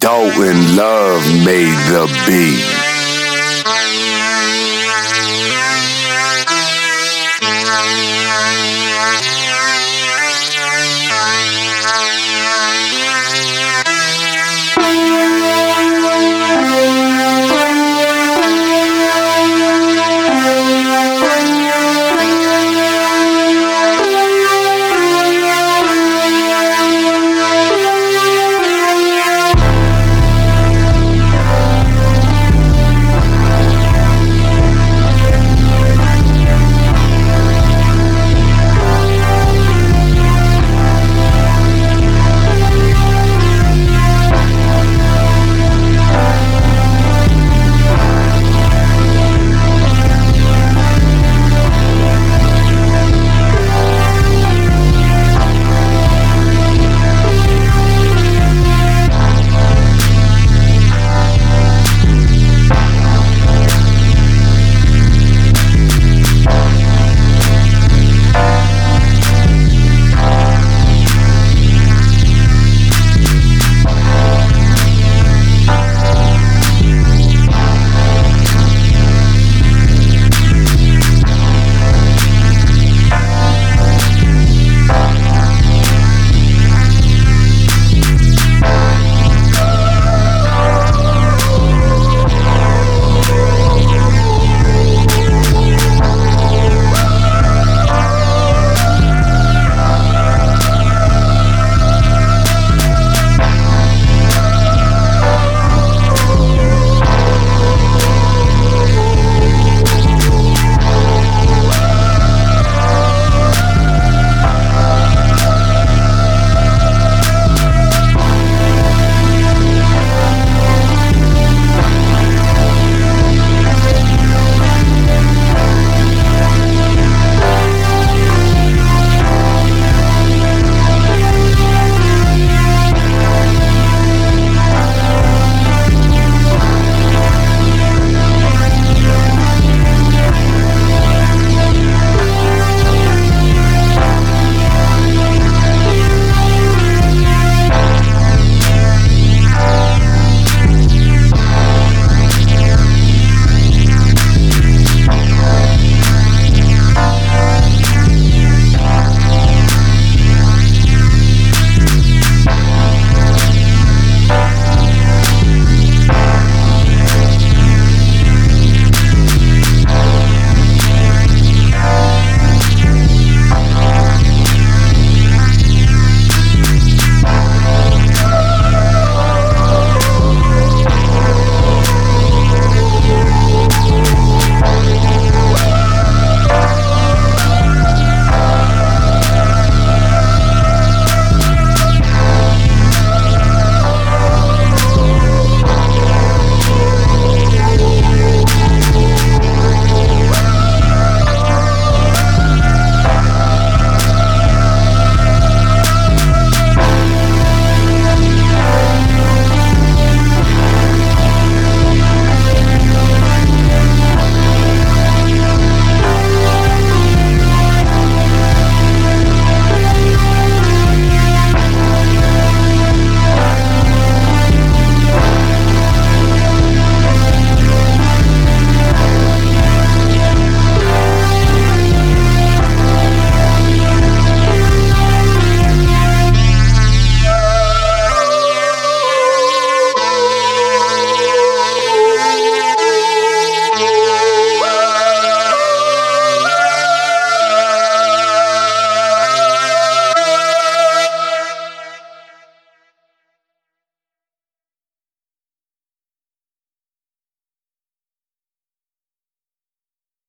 Dalton Love made the beat.